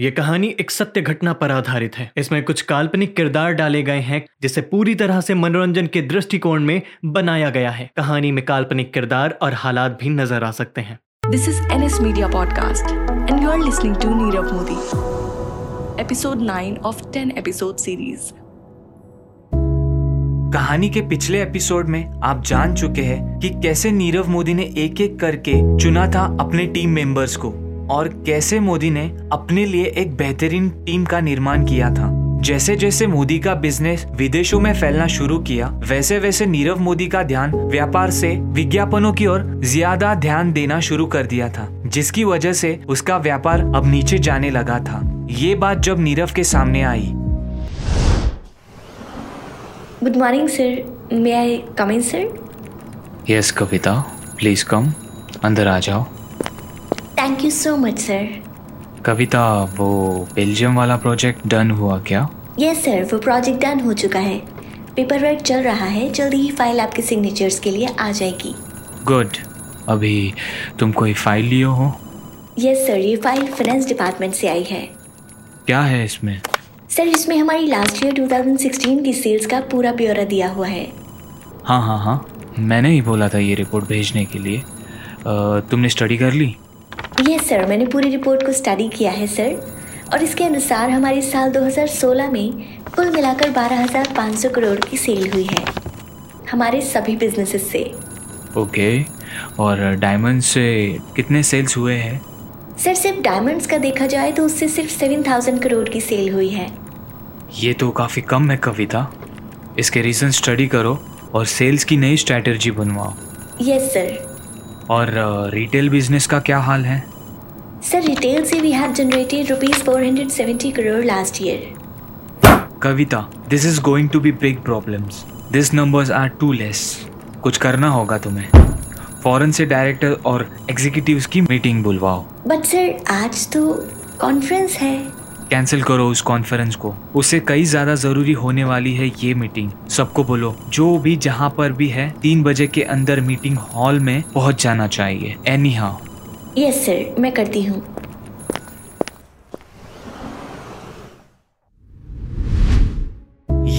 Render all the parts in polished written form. ये कहानी एक सत्य घटना पर आधारित है। इसमें कुछ काल्पनिक किरदार डाले गए हैं जिसे पूरी तरह से मनोरंजन के दृष्टिकोण में बनाया गया है। कहानी में काल्पनिक किरदार और हालात भी नजर आ सकते हैं। This is NS media podcast and you are listening to Nirav Modi, episode 9 of 10 episode series. कहानी के पिछले एपिसोड में आप जान चुके हैं कि कैसे नीरव मोदी ने एक एक करके चुना था अपने टीम मेंबर्स को और कैसे मोदी ने अपने लिए एक बेहतरीन टीम का निर्माण किया था। जैसे जैसे मोदी का बिजनेस विदेशों में फैलना शुरू किया, वैसे वैसे नीरव मोदी का ध्यान व्यापार से विज्ञापनों की ओर ज्यादा ध्यान देना शुरू कर दिया था, जिसकी वजह से उसका व्यापार अब नीचे जाने लगा था। ये बात जब नीरव के सामने आई। Good morning sir, may I come in sir? Yes Kavita, please come, अंदर आ जाओ। Thank you so much sir. Kavita, वो बेल्जियम वाला प्रोजेक्ट डन हुआ क्या? यस सर, वो प्रोजेक्ट डन हो चुका है, पेपर वर्क चल रहा है, जल्दी ही फाइल आपके सिग्नेचर्स के लिए आ जाएगी। गुड, अभी तुम कोई फाइल लियो हो? यस सर, ये फाइल फाइनेंस डिपार्टमेंट से आई है। क्या है इसमें? सर, इसमें हमारी लास्ट ईयर 2016 की सेल्स का पूरा ब्यौरा दिया हुआ है। हाँ, मैंने ही बोला था ये रिपोर्ट भेजने के लिए। तुमने स्टडी कर ली? यस सर, मैंने पूरी रिपोर्ट को स्टडी किया है सर, और इसके अनुसार हमारी साल 2016 में कुल मिलाकर 12,500 करोड़ की सेल हुई है हमारे सभी बिजनेसेस से। ओके, और डायमंड से कितने सेल्स हुए हैं? सर, सिर्फ डायमंड्स का देखा जाए तो उससे सिर्फ 7,000 करोड़ की सेल हुई है। ये तो काफ़ी कम है कविता, इसके रीज़न स्टडी करो और सेल्स की नई स्ट्रैटेजी बनवाओ। Yes sir. और रिटेल बिजनेस का क्या हाल है? सर, रिटेल से we have generated ₹470 crore last year. Kavita, this is going to be big problems, this numbers are too less. कुछ करना होगा तुम्हें, फॉरेन से डायरेक्टर और एग्जीक्यूटिव्स की मीटिंग बुलवाओ। बट सर, आज तो कॉन्फ्रेंस है। कैंसिल करो उस कॉन्फ्रेंस को, उससे कई ज्यादा जरूरी होने वाली है ये मीटिंग। सबको बोलो जो भी जहाँ पर भी है 3 बजे के अंदर मीटिंग हॉल में पहुँच जाना चाहिए। Any how. यस सर, मैं करती हूँ।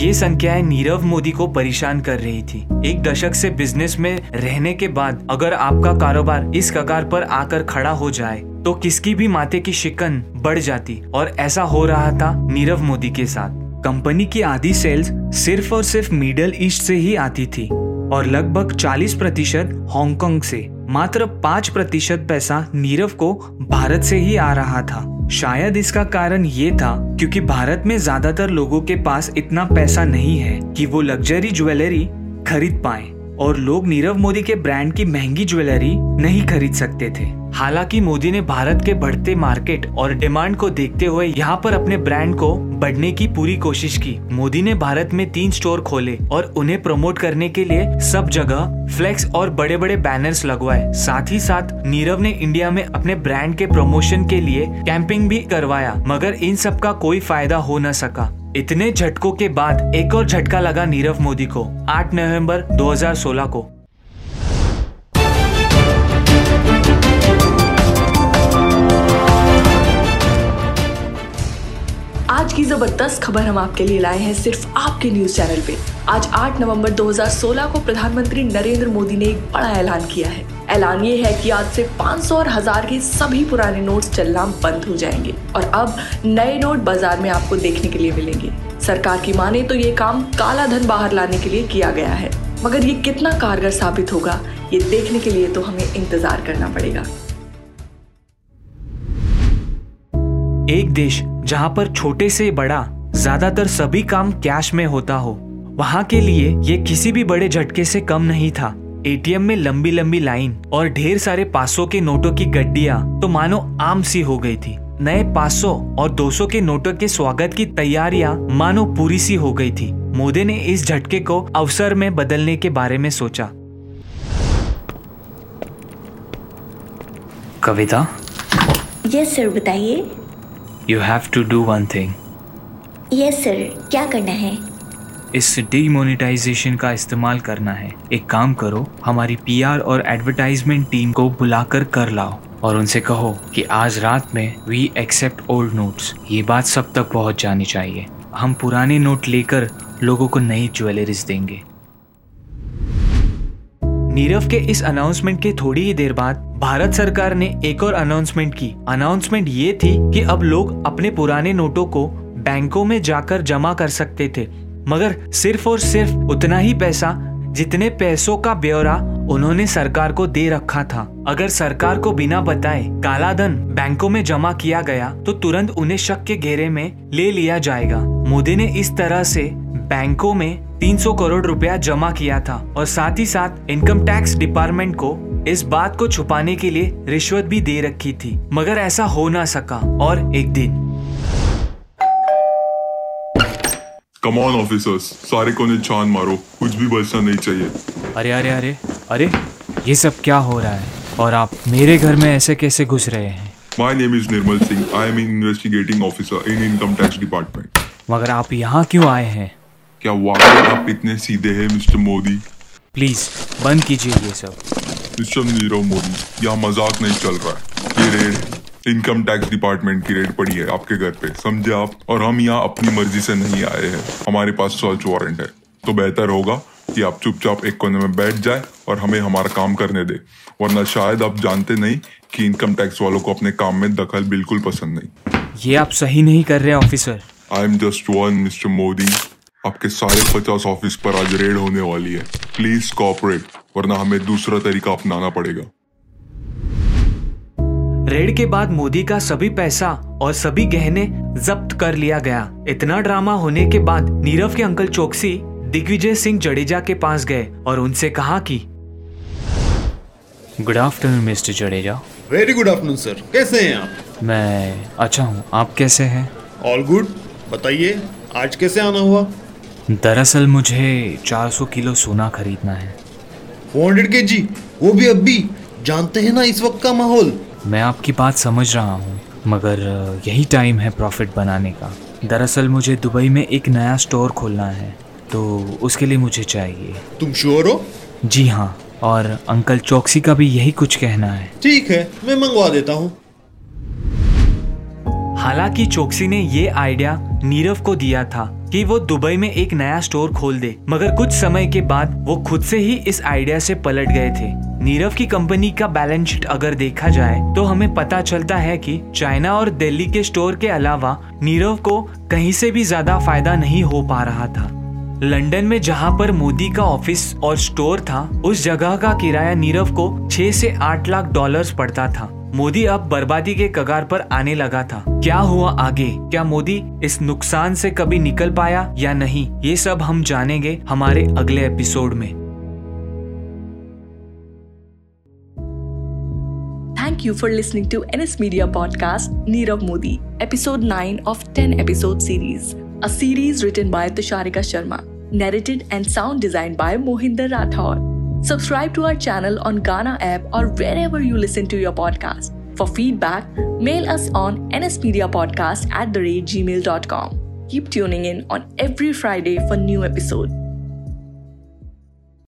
ये संख्याएं नीरव मोदी को परेशान कर रही थी। एक दशक से बिजनेस में रहने के बाद अगर आपका कारोबार इस कगार पर आकर खड़ा हो जाए तो किसकी भी माथे की शिकन बढ़ जाती, और ऐसा हो रहा था नीरव मोदी के साथ। कंपनी की आधी सेल्स सिर्फ और सिर्फ मिडिल ईस्ट से ही आती थी और लगभग 40% हांगकांग से। मात्र 5% पैसा नीरव को भारत से ही आ रहा था। शायद इसका कारण ये था क्योंकि भारत में ज्यादातर लोगों के पास इतना पैसा नहीं है कि वो लग्जरी ज्वेलरी खरीद पाए, और लोग नीरव मोदी के ब्रांड की महंगी ज्वेलरी नहीं खरीद सकते थे। हालांकि मोदी ने भारत के बढ़ते मार्केट और डिमांड को देखते हुए यहाँ पर अपने ब्रांड को बढ़ने की पूरी कोशिश की। मोदी ने भारत में 3 स्टोर खोले और उन्हें प्रमोट करने के लिए सब जगह फ्लेक्स और बड़े बड़े बैनर्स लगवाए। साथ ही साथ नीरव ने इंडिया में अपने ब्रांड के प्रमोशन के लिए कैंपिंग भी करवाया, मगर इन सब का कोई फायदा हो न सका। इतने झटकों के बाद एक और झटका लगा नीरव मोदी को 8 नवंबर 2016 को। आज की जबरदस्त खबर हम आपके लिए लाए हैं सिर्फ आपके न्यूज चैनल पे। आज 8 नवंबर 2016 को प्रधानमंत्री नरेंद्र मोदी ने एक बड़ा ऐलान किया है। ऐलान ये है कि आज से 500 और 1000 के सभी पुराने नोट्स चलना बंद हो जाएंगे और अब नए नोट बाजार में आपको देखने के लिए मिलेंगे। सरकार की माने तो ये काम काला धन बाहर लाने के लिए किया गया है, मगर ये कितना कारगर साबित होगा ये देखने के लिए तो हमें इंतजार करना पड़ेगा। एक देश जहाँ पर छोटे से बड़ा ज्यादातर सभी काम कैश में होता हो, वहाँ के लिए ये किसी भी बड़े झटके से कम नहीं था। एटीएम में लंबी लंबी लाइन और ढेर सारे 500 के नोटों की गड्डियां तो मानो आम सी हो गई थी। नए 500 और 200 के नोटों के स्वागत की तैयारियां मानो पूरी सी हो गई थी। मोदी ने इस झटके को अवसर में बदलने के बारे में सोचा। कविता। यस सर, बताइए। You have to do one thing. Yes sir, क्या करना है? इस डीमोनेटाइजेशन का इस्तेमाल करना है। एक काम करो, हमारी पीआर और एडवर्टाइजमेंट टीम को बुलाकर कर लाओ। और उनसे कहो कि आज रात में वी एक्सेप्ट ओल्ड नोट्स, ये बात सब तक पहुंच जानी चाहिए। हम पुराने नोट लेकर लोगों को नई ज्वेलरीज देंगे। नीरव के इस अनाउंसमेंट के थोड़ी ही देर बाद भारत सरकार ने एक और अनाउंसमेंट की। अनाउंसमेंट ये थी कि अब लोग अपने पुराने नोटों को बैंकों में जाकर जमा कर सकते थे, मगर सिर्फ और सिर्फ उतना ही पैसा जितने पैसों का ब्यौरा उन्होंने सरकार को दे रखा था। अगर सरकार को बिना बताए काला धन बैंकों में जमा किया गया तो तुरंत उन्हें शक के घेरे में ले लिया जाएगा। मोदी ने इस तरह से बैंकों में 300 करोड़ रुपया जमा किया था और साथ ही साथ इनकम टैक्स डिपार्टमेंट को इस बात को छुपाने के लिए रिश्वत भी दे रखी थी, मगर ऐसा हो ना सका। और एक दिन Come on officers, सारे कोने छान मारो, कुछ भी बचना नहीं चाहिए। अरे अरे अरे अरे, ये सब क्या हो रहा है और आप मेरे घर में ऐसे कैसे घुस रहे हैं? My name is Nirmal Singh, I am an investigating officer in income tax department। मगर आप यहाँ क्यों आए हैं? क्या वाकई आप इतने सीधे हैं मिस्टर मोदी? प्लीज बंद कीजिए ये सब। मिस्टर नीरव मोदी, यहाँ मजाक नहीं चल रहा है। ये रेड इनकम टैक्स डिपार्टमेंट की रेड पड़ी है आपके घर पे, समझे आप? और हम यहाँ अपनी मर्जी से नहीं आए हैं, हमारे पास सर्च वारंट है। तो बेहतर होगा कि आप चुपचाप एक कोने में बैठ जाए और हमें हमारा काम करने दे, वरना शायद आप जानते नहीं कि इनकम टैक्स वालों को अपने काम में दखल बिल्कुल पसंद नहीं। ये आप सही नहीं कर रहे officer. I am just one mister Modi, आपके सारे 50 ऑफिस पर आज रेड होने वाली है। प्लीज कोऑपरेट, वरना हमें दूसरा तरीका अपनाना पड़ेगा। रेड के बाद मोदी का सभी पैसा और सभी गहने जब्त कर लिया गया। इतना ड्रामा होने के बाद नीरव के अंकल चौकसी दिग्विजय सिंह जडेजा के पास गए और उनसे कहा कि good afternoon mister Jadeja. Very good afternoon sir, कैसे हैं आप? मैं अच्छा हूँ, आप कैसे हैं? All good. बताइए आज कैसे आना हुआ? दरअसल मुझे 400 किलो सोना खरीदना है। 400 kg, वो भी अभी? जानते हैं ना इस वक्त का माहौल। मैं आपकी बात समझ रहा हूँ, मगर यही टाइम है प्रॉफिट बनाने का। दरअसल मुझे दुबई में एक नया स्टोर खोलना है, तो उसके लिए मुझे चाहिए। तुम श्योर हो? जी हाँ, और अंकल चौकसी का भी यही कुछ कहना है। ठीक है, मैं मंगवा देता हूँ। हालांकि चौकसी ने ये आइडिया नीरव को दिया था कि वो दुबई में एक नया स्टोर खोल दे, मगर कुछ समय के बाद वो खुद से ही इस आइडिया से पलट गए थे। नीरव की कंपनी का बैलेंस शीट अगर देखा जाए तो हमें पता चलता है कि चाइना और दिल्ली के स्टोर के अलावा नीरव को कहीं से भी ज्यादा फायदा नहीं हो पा रहा था। लंदन में जहाँ पर मोदी का ऑफिस और स्टोर था, उस जगह का किराया नीरव को 6 से 8 लाख डॉलर पड़ता था। मोदी अब बर्बादी के कगार पर आने लगा था। क्या हुआ आगे, क्या मोदी इस नुकसान से कभी निकल पाया या नहीं, ये सब हम जानेंगे हमारे अगले एपिसोड में। Thank you for listening to NS Media Podcast, Nirav Modi, episode 9 of 10 episode series. A series written by Tusharika Sharma, narrated and sound designed by Mohinder Rathaur. Subscribe to our channel on Gaana app or wherever you listen to your podcast. For feedback, mail us on nsmediapodcast@gmail.com. Keep tuning in on every Friday for new episode.